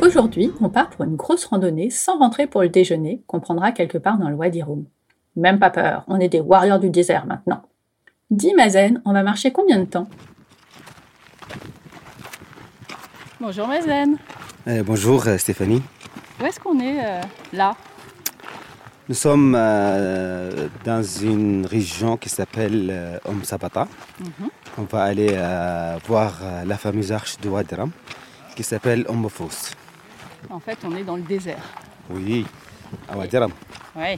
Aujourd'hui, on part pour une grosse randonnée sans rentrer pour le déjeuner qu'on prendra quelque part dans le Wadi Rum. Même pas peur, on est des warriors du désert maintenant. Dis Mazen, on va marcher combien de temps ? Bonjour Mazen. Bonjour Stéphanie. Où est-ce qu'on est là ? Nous sommes dans une région qui s'appelle Om Sabata. Mm-hmm. On va aller voir la fameuse arche de Wadi Rum qui s'appelle Omophos. En fait, on est dans le désert. Oui, à Wadi Rum. Oui,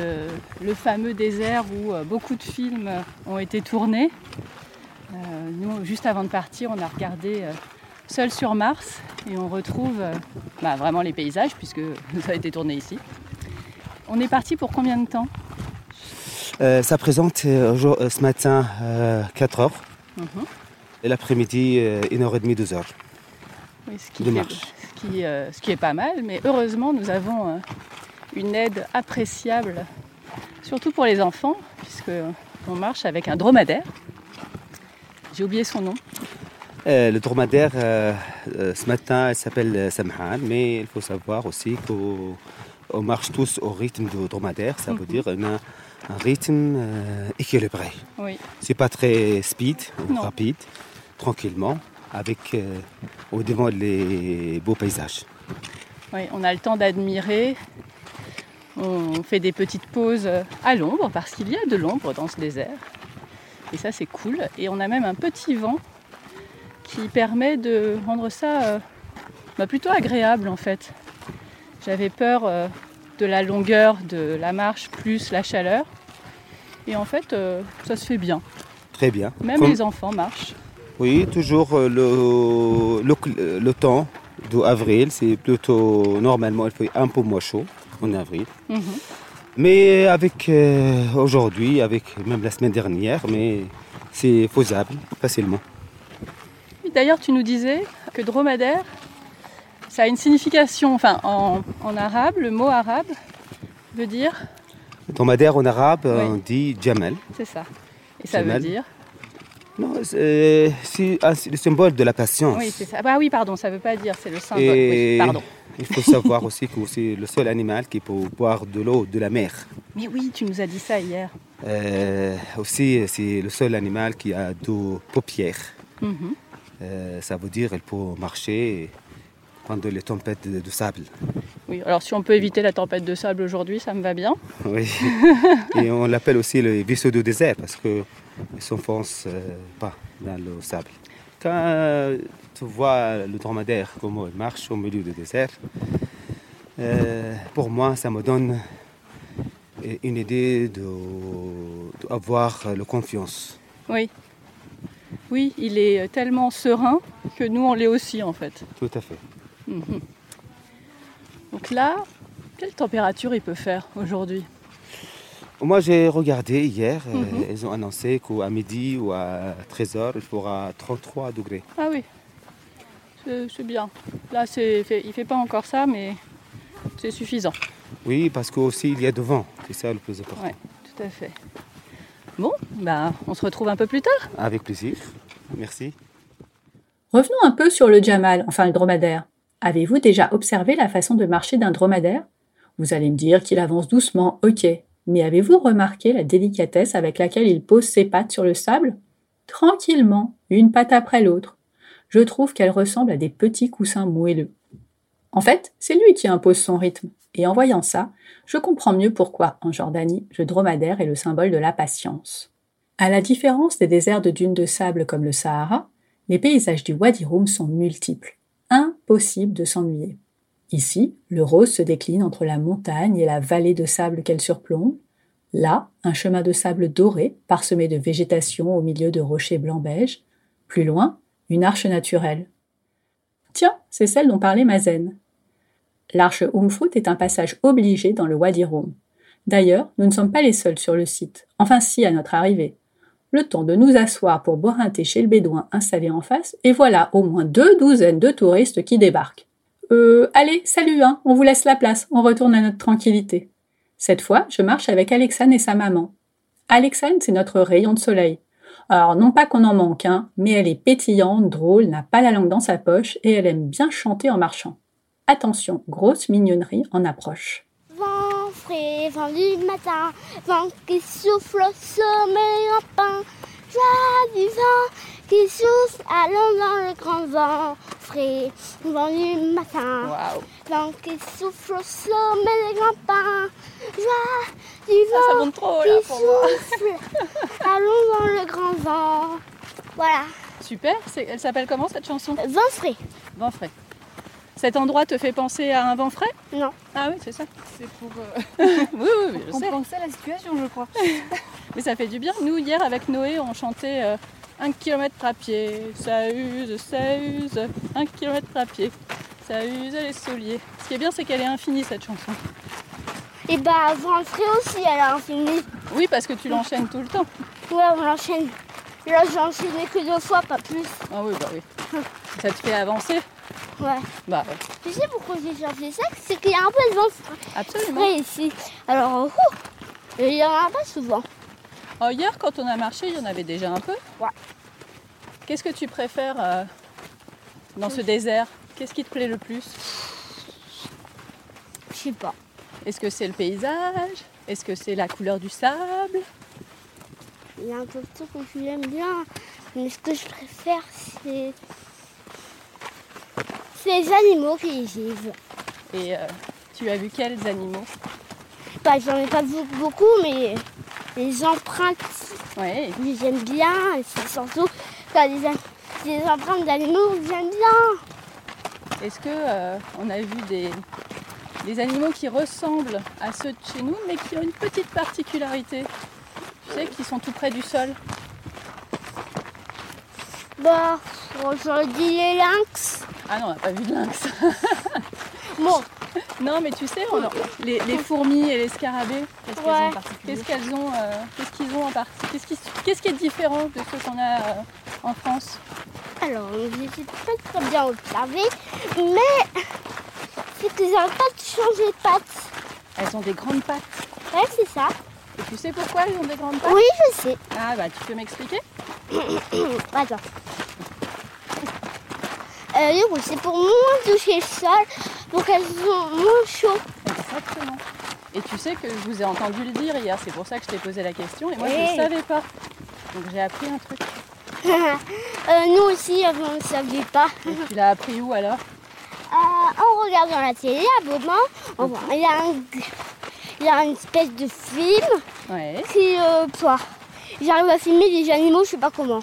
le fameux désert où beaucoup de films ont été tournés. Nous, juste avant de partir, on a regardé Seul sur Mars et on retrouve vraiment les paysages puisque ça a été tourné ici. On est parti pour combien de temps ? Ça présente ce matin 4 heures et l'après-midi 1 heure et demie, 2 heures. Oui, ce qui est pas mal, mais heureusement nous avons une aide appréciable, surtout pour les enfants, puisqu'on marche avec un dromadaire. J'ai oublié son nom. Le dromadaire, ce matin, il s'appelle Samhan, mais il faut savoir aussi que... On marche tous au rythme du dromadaire, ça veut dire un rythme équilibré. Oui. C'est pas très speed, rapide, tranquillement, avec au devant les beaux paysages. Oui, on a le temps d'admirer. On fait des petites pauses à l'ombre parce qu'il y a de l'ombre dans ce désert. Et ça, c'est cool. Et on a même un petit vent qui permet de rendre ça plutôt agréable en fait. J'avais peur de la longueur de la marche plus la chaleur. Et en fait, ça se fait bien. Très bien. Même les enfants marchent. Oui, toujours le temps d'avril. C'est plutôt, normalement, il fait un peu moins chaud en avril. Mm-hmm. Mais avec aujourd'hui, avec même la semaine dernière, mais c'est faisable facilement. Et d'ailleurs, tu nous disais que dromadaire... Ça a une signification, en arabe, le mot arabe veut dire... Dromadaire en arabe, on dit Djamal. C'est ça. Et ça Djamal. Veut dire... Non, c'est le symbole de la patience. Oui, c'est ça. Ah oui, pardon, ça ne veut pas dire, c'est le symbole. Oui, pardon. Il faut savoir aussi que c'est le seul animal qui peut boire de l'eau de la mer. Mais oui, tu nous as dit ça hier. Aussi, c'est le seul animal qui a deux paupières. Mm-hmm. Ça veut dire qu'il peut marcher... Pendant les tempêtes de sable. Oui, alors si on peut éviter la tempête de sable aujourd'hui, ça me va bien. Oui, et on l'appelle aussi le vaisseau du désert parce qu'ils ne s'enfoncent pas dans le sable. Quand tu vois le dromadaire, comment il marche au milieu du désert, pour moi, ça me donne une idée d'avoir la confiance. Oui. Oui, il est tellement serein que nous, on l'est aussi en fait. Tout à fait. Mmh. Donc là, quelle température il peut faire aujourd'hui ? Moi j'ai regardé hier, ils ont annoncé qu'à midi ou à 13h, il fera 33 degrés. Ah oui, c'est bien. Là, il ne fait pas encore ça, mais c'est suffisant. Oui, parce qu'il y a du vent, c'est ça le plus important. Oui, tout à fait. Bon, on se retrouve un peu plus tard. Avec plaisir, merci. Revenons un peu sur le Djamal, le dromadaire. Avez-vous déjà observé la façon de marcher d'un dromadaire ? Vous allez me dire qu'il avance doucement, ok. Mais avez-vous remarqué la délicatesse avec laquelle il pose ses pattes sur le sable ? Tranquillement, une patte après l'autre. Je trouve qu'elle ressemble à des petits coussins moelleux. En fait, c'est lui qui impose son rythme. Et en voyant ça, je comprends mieux pourquoi, en Jordanie, le dromadaire est le symbole de la patience. À la différence des déserts de dunes de sable comme le Sahara, les paysages du Wadi Rum sont multiples, impossible de s'ennuyer. Ici, le rose se décline entre la montagne et la vallée de sable qu'elle surplombe. Là, un chemin de sable doré, parsemé de végétation au milieu de rochers blanc-beige. Plus loin, une arche naturelle. Tiens, c'est celle dont parlait Mazen. L'arche Umfut est un passage obligé dans le Wadi Rum. D'ailleurs, nous ne sommes pas les seuls sur le site, enfin si à notre arrivée. Le temps de nous asseoir pour boire un thé chez le bédouin installé en face, et voilà au moins 2 douzaines de touristes qui débarquent. Allez, salut, on vous laisse la place, on retourne à notre tranquillité. Cette fois, je marche avec Alexane et sa maman. Alexane, c'est notre rayon de soleil. Alors non pas qu'on en manque, hein, mais elle est pétillante, drôle, n'a pas la langue dans sa poche et elle aime bien chanter en marchant. Attention, grosse mignonnerie en approche. Vent frais, vent du matin, vent qui souffle au sommet en pain. Vent du vent qui souffle, allons dans le grand vent frais, vent du matin. Wow. Vent qui souffle au sommet des grands pins. Joie du vent qui souffle, allons dans le grand vent. Voilà. Super, elle s'appelle comment cette chanson ? Vent frais. Vent frais. Cet endroit te fait penser à un vent frais ? Non. Ah oui, c'est ça. C'est pour oui, je sais. Compenser la situation, je crois. Mais ça fait du bien. Nous, hier, avec Noé, on chantait 1 km à pied. Ça use, 1 km à pied. Ça use les souliers. Ce qui est bien, c'est qu'elle est infinie, cette chanson. Et bah, vent frais aussi, elle est infinie. Oui, parce que tu l'enchaînes tout le temps. Ouais, on l'enchaîne. Là, j'ai enchaîné que 2 fois, pas plus. Ah oui, bah oui. Ça te fait avancer ? Ouais. Bah ouais. Tu sais pourquoi j'ai cherché ça ? C'est qu'il y a un peu de vent frais. Absolument. Frais ici. Alors, il n'y en a pas souvent. Oh, hier, quand on a marché, il y en avait déjà un peu. Ouais. Qu'est-ce que tu préfères dans ce désert ? Qu'est-ce qui te plaît le plus ? Je sais pas. Est-ce que c'est le paysage ? Est-ce que c'est la couleur du sable ? Il y a un peu de tout que j'aime bien. Mais ce que je préfère, c'est... C'est les animaux qui y vivent. Et tu as vu quels animaux ? Bah, j'en ai pas vu beaucoup, mais les empreintes, ouais. J'aime bien. Et c'est surtout quand les empreintes d'animaux, j'aime bien. Est-ce qu'on a vu des animaux qui ressemblent à ceux de chez nous, mais qui ont une petite particularité ? Tu sais, qui sont tout près du sol ? Bah, j'aurais dit les lynx. Ah non, on n'a pas vu de lynx. Bon. Non, mais tu sais, les fourmis et les scarabées, qu'est-ce qu'elles ont en particulier ? Qu'est-ce qui est différent de ce qu'on a en France ? Alors, je ne sais pas très bien observer, mais c'est qu'elles n'ont pas changé de pattes. Elles ont des grandes pattes. Ouais, c'est ça. Et tu sais pourquoi elles ont des grandes pattes ? Oui, je sais. Ah bah, tu peux m'expliquer ? Attends. C'est pour moins toucher le sol, pour qu'elles soient moins chaudes. Exactement. Et tu sais que je vous ai entendu le dire hier, c'est pour ça que je t'ai posé la question et moi je ne savais pas. Donc j'ai appris un truc. Nous aussi on ne savait pas. Et tu l'as appris où alors ? En regardant la télé à un moment, il y a une espèce de film qui j'arrive à filmer des animaux, je ne sais pas comment.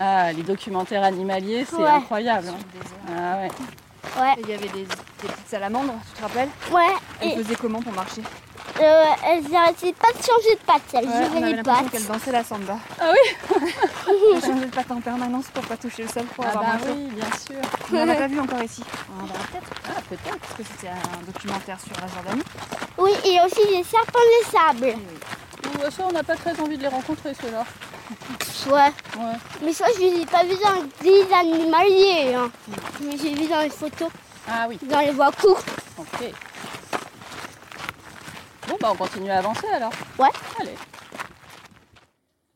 Ah, les documentaires animaliers, c'est incroyable. Hein. Ah ouais. Il y avait des petites salamandres, tu te rappelles ? Ouais. Elles faisaient comment pour marcher ? Elles n'arrêtaient pas de changer de pattes, elles giraient les pattes. Qu'elles dansaient la samba. Ah oui. Elles changeaient de pattes en permanence pour pas toucher le sol pour avoir marché. Oui, bien sûr. On l'a pas vu encore ici. Ah, bah, peut-être, parce que c'était un documentaire sur la Jordanie. Oui, et aussi les serpents des sables. Oui. Ça, on n'a pas très envie de les rencontrer, ceux-là. Ouais. Mais ça, je ne les ai pas vus dans les animaliers, hein. Mais j'ai vu dans les photos. Ah oui. Dans les voies courtes. Ok. Bon, bah on continue à avancer alors. Ouais. Allez.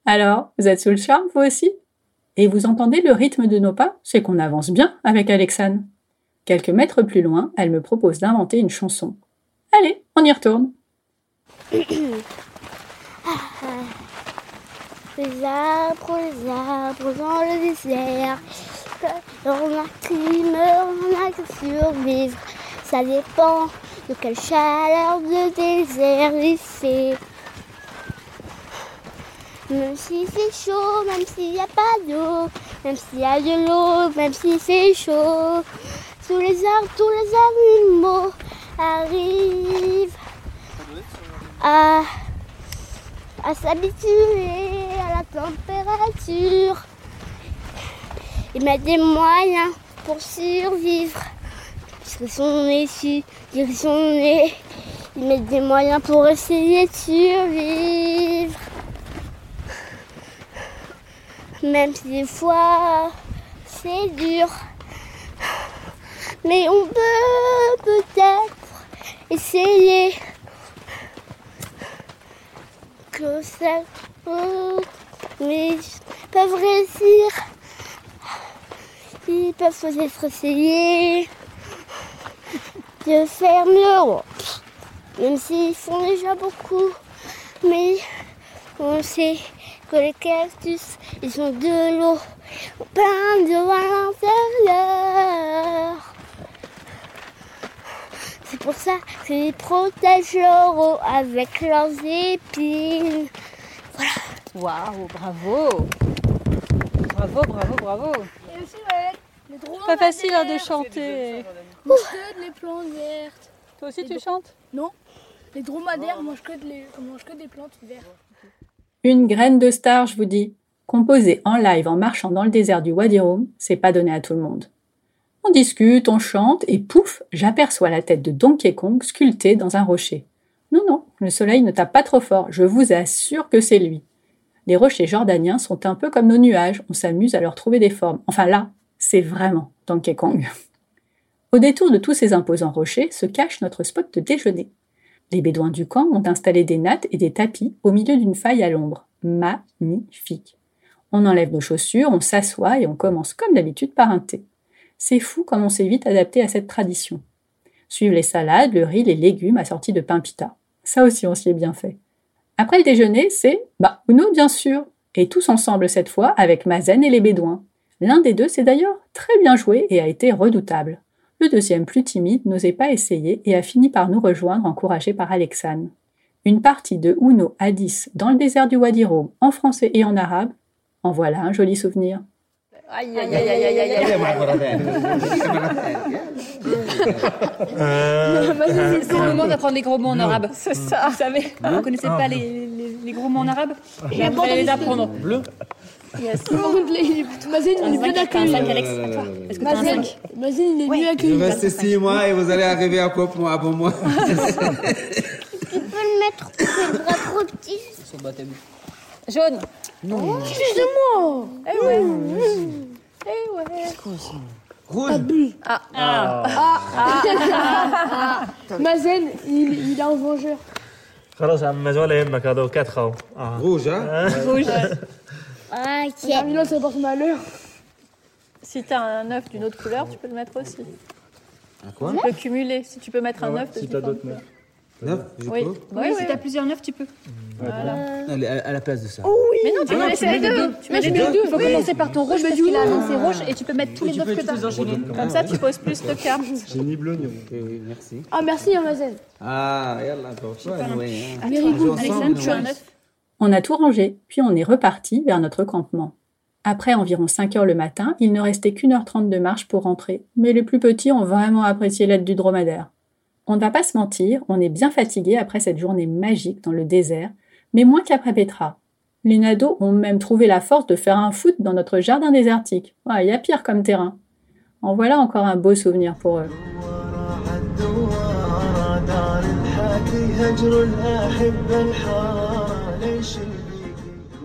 Alors, vous êtes sous le charme, vous aussi ? Et vous entendez le rythme de nos pas ? C'est qu'on avance bien avec Alexane. Quelques mètres plus loin, elle me propose d'inventer une chanson. Allez, on y retourne. Les arbres dans le désert, on a qui meurt, on a qui survivre. Ça dépend de quelle chaleur de désert il fait. Même si c'est chaud, même s'il n'y a pas d'eau, même s'il y a de l'eau, même si c'est chaud. Sous les arbres, tous les animaux arrivent à s'habituer à la température et mettre des moyens pour survivre. Parce que si on est ici, ils mettent des moyens pour essayer de survivre. Même si des fois c'est dur. Mais on peut peut-être essayer. Que ça, mais peuvent réussir. Ils peuvent peut-être essayer de faire mieux. Même s'ils font déjà beaucoup. Mais on sait que les cactus, ils sont de l'eau. On peint de l'eau à l'intérieur. C'est pour ça qu'ils protègent leur eau avec leurs épines. Voilà. Waouh, bravo. Bravo, bravo, bravo. Et aussi, les drones. Pas facile de chanter. Je les plantes vertes. Toi aussi, tu chantes ? Non. Les dromadaires mangent que des plantes vertes. Une graine de star, je vous dis. Composée en live en marchant dans le désert du Wadi Rum, c'est pas donné à tout le monde. On discute, on chante, et pouf, j'aperçois la tête de Donkey Kong sculptée dans un rocher. Non, non, le soleil ne tape pas trop fort, je vous assure que c'est lui. Les rochers jordaniens sont un peu comme nos nuages, on s'amuse à leur trouver des formes. Enfin là, c'est vraiment Donkey Kong. Au détour de tous ces imposants rochers se cache notre spot de déjeuner. Les bédouins du camp ont installé des nattes et des tapis au milieu d'une faille à l'ombre. Magnifique. On enlève nos chaussures, on s'assoit et on commence comme d'habitude par un thé. C'est fou comme on s'est vite adapté à cette tradition. Suivent les salades, le riz, les légumes assortis de pain pita. Ça aussi, on s'y est bien fait. Après le déjeuner, c'est Uno bien sûr, et tous ensemble cette fois avec Mazen et les bédouins. L'un des deux s'est d'ailleurs très bien joué et a été redoutable. Le deuxième, plus timide, n'osait pas essayer et a fini par nous rejoindre encouragé par Alexane. Une partie de Uno à 10 dans le désert du Wadi Rum, en français et en arabe, en voilà un joli souvenir. Aïe, aïe, aïe, aïe, aïe, aïe, aïe. C'est le moment d'apprendre les gros mots en arabe. C'est ça. Vous savez, vous ne connaissez pas les gros mots en arabe ? Et après, les apprendre. Bleu. Yes. Mazen, il est bien accueilli. Est-ce que t'as un 5 ? Mazen, il est mieux accueilli. Restez 6 mois et vous allez arriver à quoi pour moi. Tu peux le mettre pour les bras trop petits. Son baptême. Jaune. Non. Excusez-moi. Eh ouais. Eh ouais. C'est quoi ça ? Rouge. Ah. Mazen, il a un vengeur. خلاص عم مازال يهمك هذا 4 هو. Rouge hein. Rouge. Ah, OK. Là, ça porte malheur. Si t'as un œuf d'une autre couleur, tu peux le mettre aussi. Un quoi ? Le cumuler. Si tu peux mettre un œuf. Si t'as d'autres œufs. Neuf, oui, si t'as plusieurs neufs, tu peux. Voilà. À la place de ça. Oh oui. Mais non, tu peux laisser les deux. Tu mets les deux. Il faut commencer par ton rouge parce qu'il a annoncé rouge et tu peux mettre tous les neufs que t'as. Comme ça, tu poses plus de cartes. J'ai mis bleu, oui, merci. Ah, merci, Mazen. Ah, yallah, Alexandre, tu as un neuf. On a tout rangé, puis on est reparti vers notre campement. Après environ 5 heures le matin, il ne restait qu'1h30 de marche pour rentrer. Mais les plus petits ont vraiment apprécié l'aide du dromadaire. On ne va pas se mentir, on est bien fatigué après cette journée magique dans le désert, mais moins qu'après Petra. Les nados ont même trouvé la force de faire un foot dans notre jardin désertique. Ouais, y a pire comme terrain. En voilà encore un beau souvenir pour eux.